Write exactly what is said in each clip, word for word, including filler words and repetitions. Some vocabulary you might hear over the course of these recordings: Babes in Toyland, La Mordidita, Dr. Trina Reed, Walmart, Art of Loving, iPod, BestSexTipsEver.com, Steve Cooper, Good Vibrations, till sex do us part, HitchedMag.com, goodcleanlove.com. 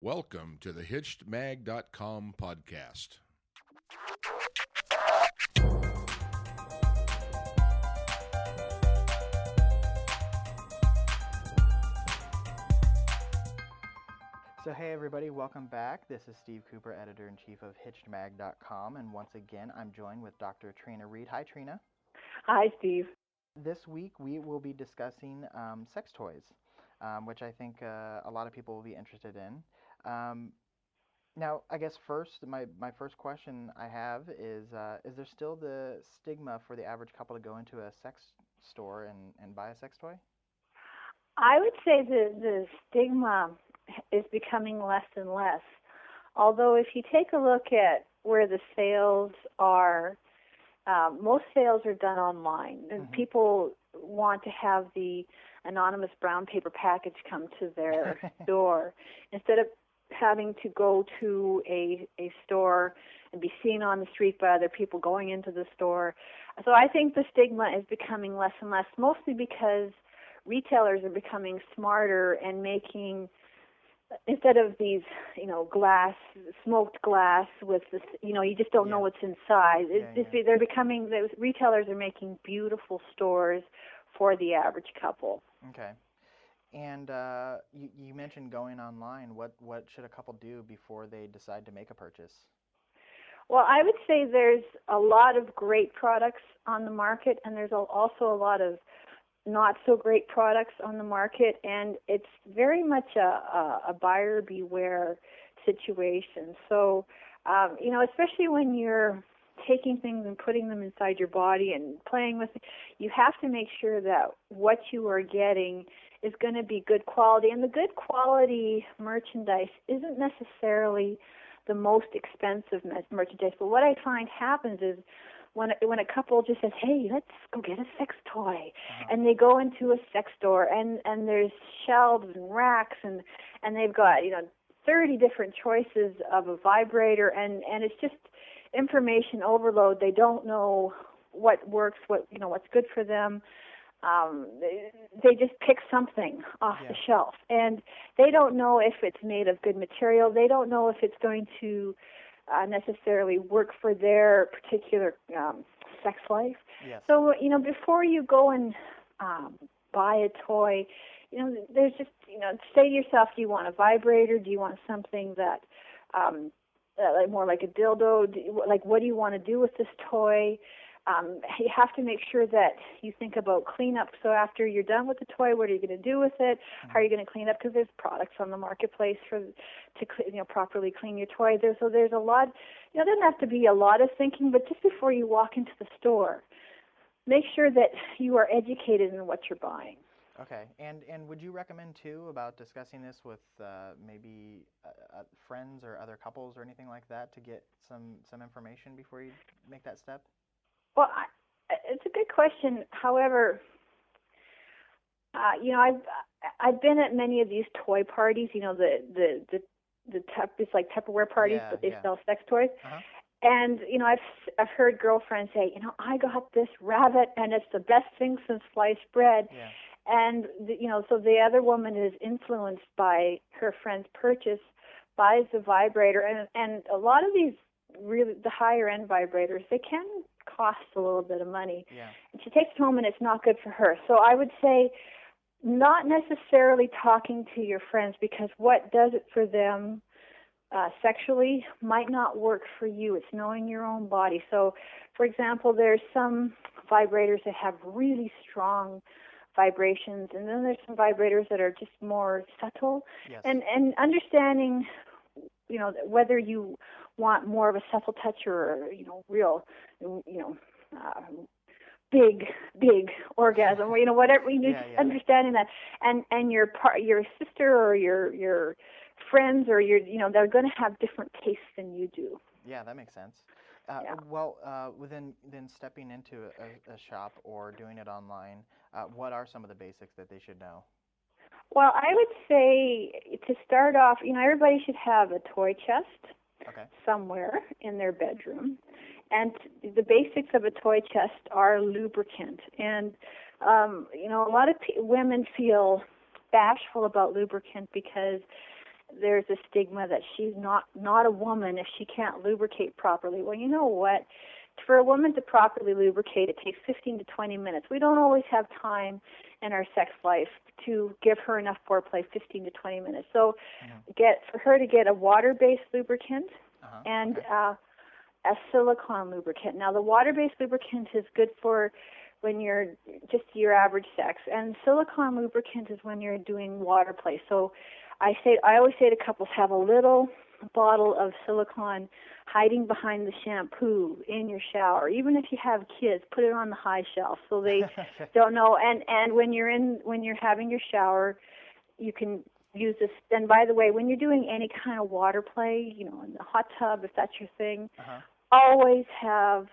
Welcome to the Hitched Mag dot com podcast. So hey everybody, welcome back. This is Steve Cooper, editor-in-chief of Hitched Mag dot com, and once again I'm joined with Doctor Trina Reed. Hi Trina. Hi Steve. This week we will be discussing um, sex toys, um, which I think uh, a lot of people will be interested in. Um, now, I guess first, my, my first question I have is, uh, is there still the stigma for the average couple to go into a sex store and, and buy a sex toy? I would say the, the stigma is becoming less and less. Although if you take a look at where the sales are, uh, most sales are done online. And mm-hmm. people want to have the anonymous brown paper package come to their door instead of having to go to a, a store and be seen on the street by other people going into the store. So I think the stigma is becoming less and less, mostly because retailers are becoming smarter and making, instead of these, you know, glass, smoked glass with this, you know, you just don't yeah. know what's inside. It's yeah, just, yeah. They're becoming, those retailers are making beautiful stores for the average couple. Okay. And uh, you, you mentioned going online. What, what should a couple do before they decide to make a purchase? Well, I would say there's a lot of great products on the market, and there's also a lot of not so great products on the market, and it's very much a, a, a buyer beware situation. So, um, you know, especially when you're taking things and putting them inside your body and playing with it, you have to make sure that what you are getting is going to be good quality. And the good quality merchandise isn't necessarily the most expensive merchandise. But what I find happens is when when a couple just says, hey, let's go get a sex toy, uh-huh. and they go into a sex store, and, and there's shelves and racks, and, and they've got, you know, thirty different choices of a vibrator, and, and it's just information overload. They don't know what works, what, you know, what's good for them. Um, they, they just pick something off yeah. the shelf, and they don't know if it's made of good material. They don't know if it's going to uh, necessarily work for their particular um, sex life. Yes. So, you know, before you go and um, buy a toy, you know, there's just, you know, say to yourself, do you want a vibrator? Do you want something that, um, uh, like more like a dildo? Do you, like, what do you want to do with this toy? Um, you have to make sure that you think about cleanup. So after you're done with the toy, what are you going to do with it? Mm-hmm. How are you going to clean up? Because there's products on the marketplace for to you know properly clean your toy. There, so there's a lot. You know, there doesn't have to be a lot of thinking, but just before you walk into the store, make sure that you are educated in what you're buying. Okay, and and would you recommend too about discussing this with uh, maybe uh, friends or other couples or anything like that to get some some information before you make that step? Well, I, it's a good question. However, uh, you know, I've I've been at many of these toy parties. You know, the the the the tep- it's like Tupperware parties, yeah, but they yeah. sell sex toys. Uh-huh. And you know, I've I've heard girlfriends say, you know, I got this rabbit, and it's the best thing since sliced bread. Yeah. And the, you know, so the other woman is influenced by her friend's purchase, buys the vibrator, and and a lot of these really the higher end vibrators, they can costs a little bit of money. Yeah. And she takes it home and it's not good for her. So I would say not necessarily talking to your friends, because what does it for them uh, sexually might not work for you. It's knowing your own body. So, for example, there's some vibrators that have really strong vibrations, and then there's some vibrators that are just more subtle. Yes. And, and understanding, you know, whether you want more of a subtle touch or, you know, real, you know, uh, big, big orgasm, or, you know, whatever, you know, yeah, yeah. understanding that. And, and your par- your sister or your, your friends or your, you know, they're going to have different tastes than you do. Yeah, that makes sense. Uh, yeah. Well, uh, within, then stepping into a, a shop or doing it online, uh, what are some of the basics that they should know? Well, I would say to start off, you know, everybody should have a toy chest okay. somewhere in their bedroom. And the basics of a toy chest are lubricant. And, um, you know, a lot of p- women feel bashful about lubricant because there's a stigma that she's not, not a woman if she can't lubricate properly. Well, you know what? For a woman to properly lubricate, it takes fifteen to twenty minutes. We don't always have time in our sex life to give her enough foreplay, fifteen to twenty minutes. So yeah. get for her to get a water-based lubricant uh-huh. and uh, a silicone lubricant. Now, the water-based lubricant is good for when you're just your average sex, and silicone lubricant is when you're doing water play. So I say I always say to couples, have a little bottle of silicone hiding behind the shampoo in your shower. Even if you have kids, put it on the high shelf so they don't know. And and when you're in when you're having your shower, you can use this. And by the way, when you're doing any kind of water play, you know, in the hot tub, if that's your thing, uh-huh. always have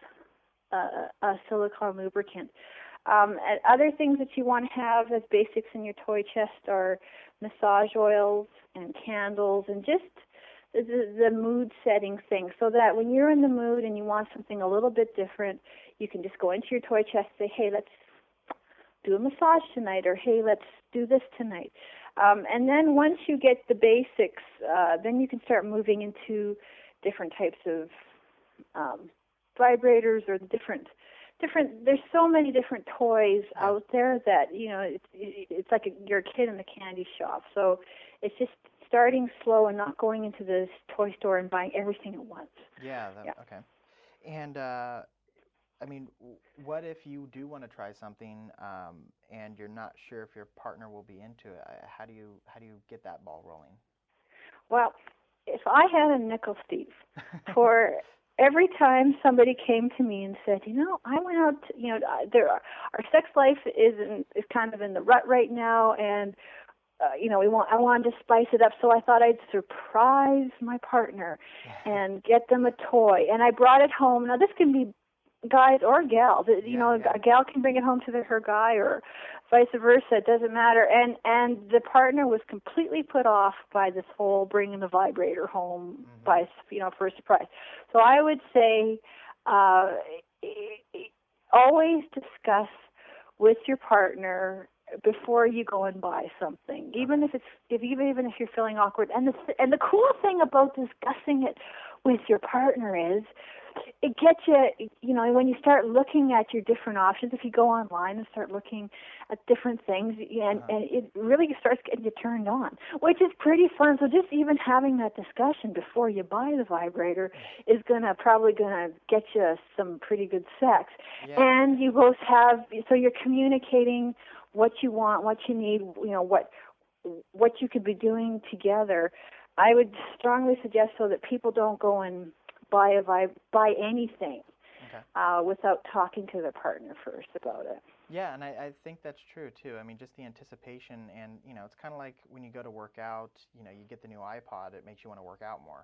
a, a silicone lubricant. Um, and other things that you want to have as basics in your toy chest are massage oils and candles and just the, the mood-setting thing, so that when you're in the mood and you want something a little bit different, you can just go into your toy chest and say, hey, let's do a massage tonight, or hey, let's do this tonight. Um, and then once you get the basics, uh, then you can start moving into different types of um, vibrators or different, different. There's so many different toys out there that, you know, it, it, it's like a, you're a kid in the candy shop. So it's just starting slow and not going into this toy store and buying everything at once. Yeah, that, yeah. okay. And, uh, I mean, what if you do want to try something um, and you're not sure if your partner will be into it? How do you how do you get that ball rolling? Well, if I had a nickel, Steve, for every time somebody came to me and said, you know, I went out, to, you know, there are, our sex life is in, is kind of in the rut right now, and Uh, you know, we want. I wanted to spice it up, so I thought I'd surprise my partner and get them a toy. And I brought it home. Now, this can be guys or gals. You yeah, know, yeah. a gal can bring it home to the, her guy, or vice versa. It doesn't matter. And and the partner was completely put off by this whole bringing the vibrator home mm-hmm. by you know for a surprise. So I would say uh, always discuss with your partner before you go and buy something, even if it's if even even if you're feeling awkward. And the and the cool thing about discussing it with your partner is, it gets you. You know, when you start looking at your different options, if you go online and start looking at different things, and, uh-huh. and it really starts getting you turned on, which is pretty fun. So just even having that discussion before you buy the vibrator is gonna probably gonna get you some pretty good sex. Yeah. And you both have, so you're communicating what you want, what you need, you know, what what you could be doing together. I would strongly suggest so that people don't go and buy a vib- buy anything okay. uh, without talking to their partner first about it. Yeah, and I, I think that's true too. I mean, just the anticipation, and you know, it's kind of like when you go to work out. You know, you get the new iPod; it makes you want to work out more.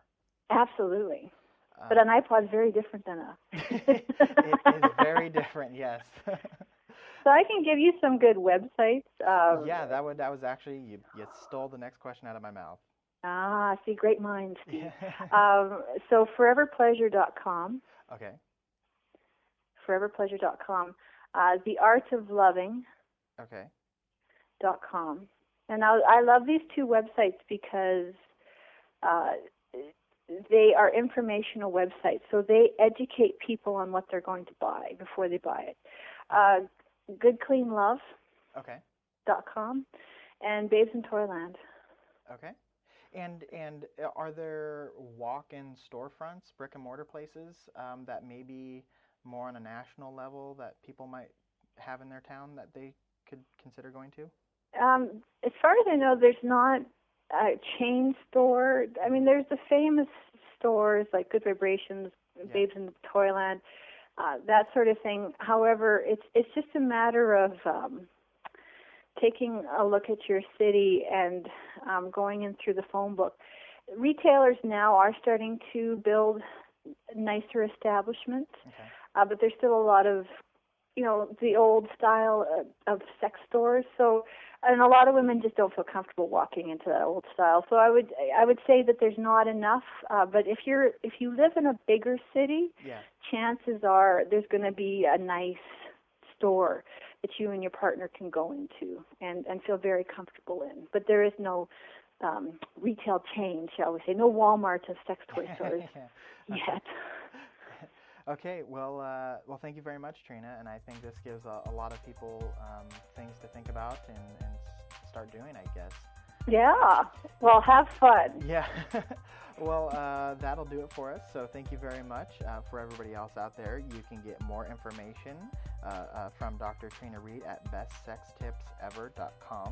Absolutely, um, but an iPod is very different than a. It is very different. Yes. So I can give you some good websites. Um, yeah, that would that was actually you, you stole the next question out of my mouth. Ah, see, great minds. Yeah. um, so Forever Pleasure dot com. Okay. Forever Pleasure dot com. Uh, the Art of Loving. Okay. .com. And I, I love these two websites because uh, they are informational websites. So they educate people on what they're going to buy before they buy it. Uh, good clean love dot com and Babes in Toyland. Okay. And and are there walk-in storefronts, brick-and-mortar places um, that maybe more on a national level that people might have in their town that they could consider going to? Um, as far as I know, there's not a chain store. I mean, there's the famous stores like Good Vibrations, yeah. Babes in Toyland. Uh, that sort of thing. However, it's it's just a matter of um, taking a look at your city and um, going in through the phone book. Retailers now are starting to build nicer establishments, okay. uh, but there's still a lot of, you know, the old style of, of sex stores. So, and a lot of women just don't feel comfortable walking into that old style. So I would I would say that there's not enough. Uh, but if you're if you live in a bigger city, yeah. chances are there's going to be a nice store that you and your partner can go into and, and feel very comfortable in. But there is no um, retail chain, shall we say. No Walmarts and sex toy stores yet. Okay, well, uh, well, thank you very much, Trina, and I think this gives a, a lot of people um, things to think about and, and start doing, I guess. Yeah, well, have fun. Yeah, well, uh, that'll do it for us, so thank you very much. Uh, for everybody else out there, you can get more information uh, uh, from Doctor Trina Reed at best sex tips ever dot com,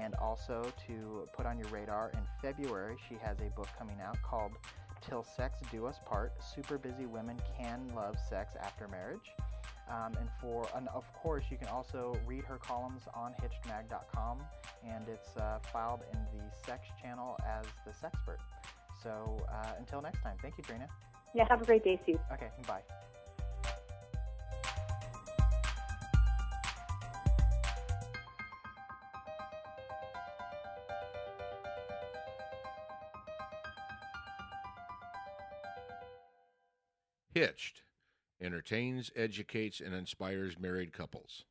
and also to put on your radar, in February, she has a book coming out called Till Sex Do Us Part, Super Busy Women Can Love Sex After Marriage. Um, and for, and of course, you can also read her columns on Hitched Mag dot com, and it's uh, filed in the sex channel as the Sexpert. So uh, until next time, thank you, Trina. Yeah, have a great day, Sue. Okay, bye. Hitched entertains, educates, and inspires married couples.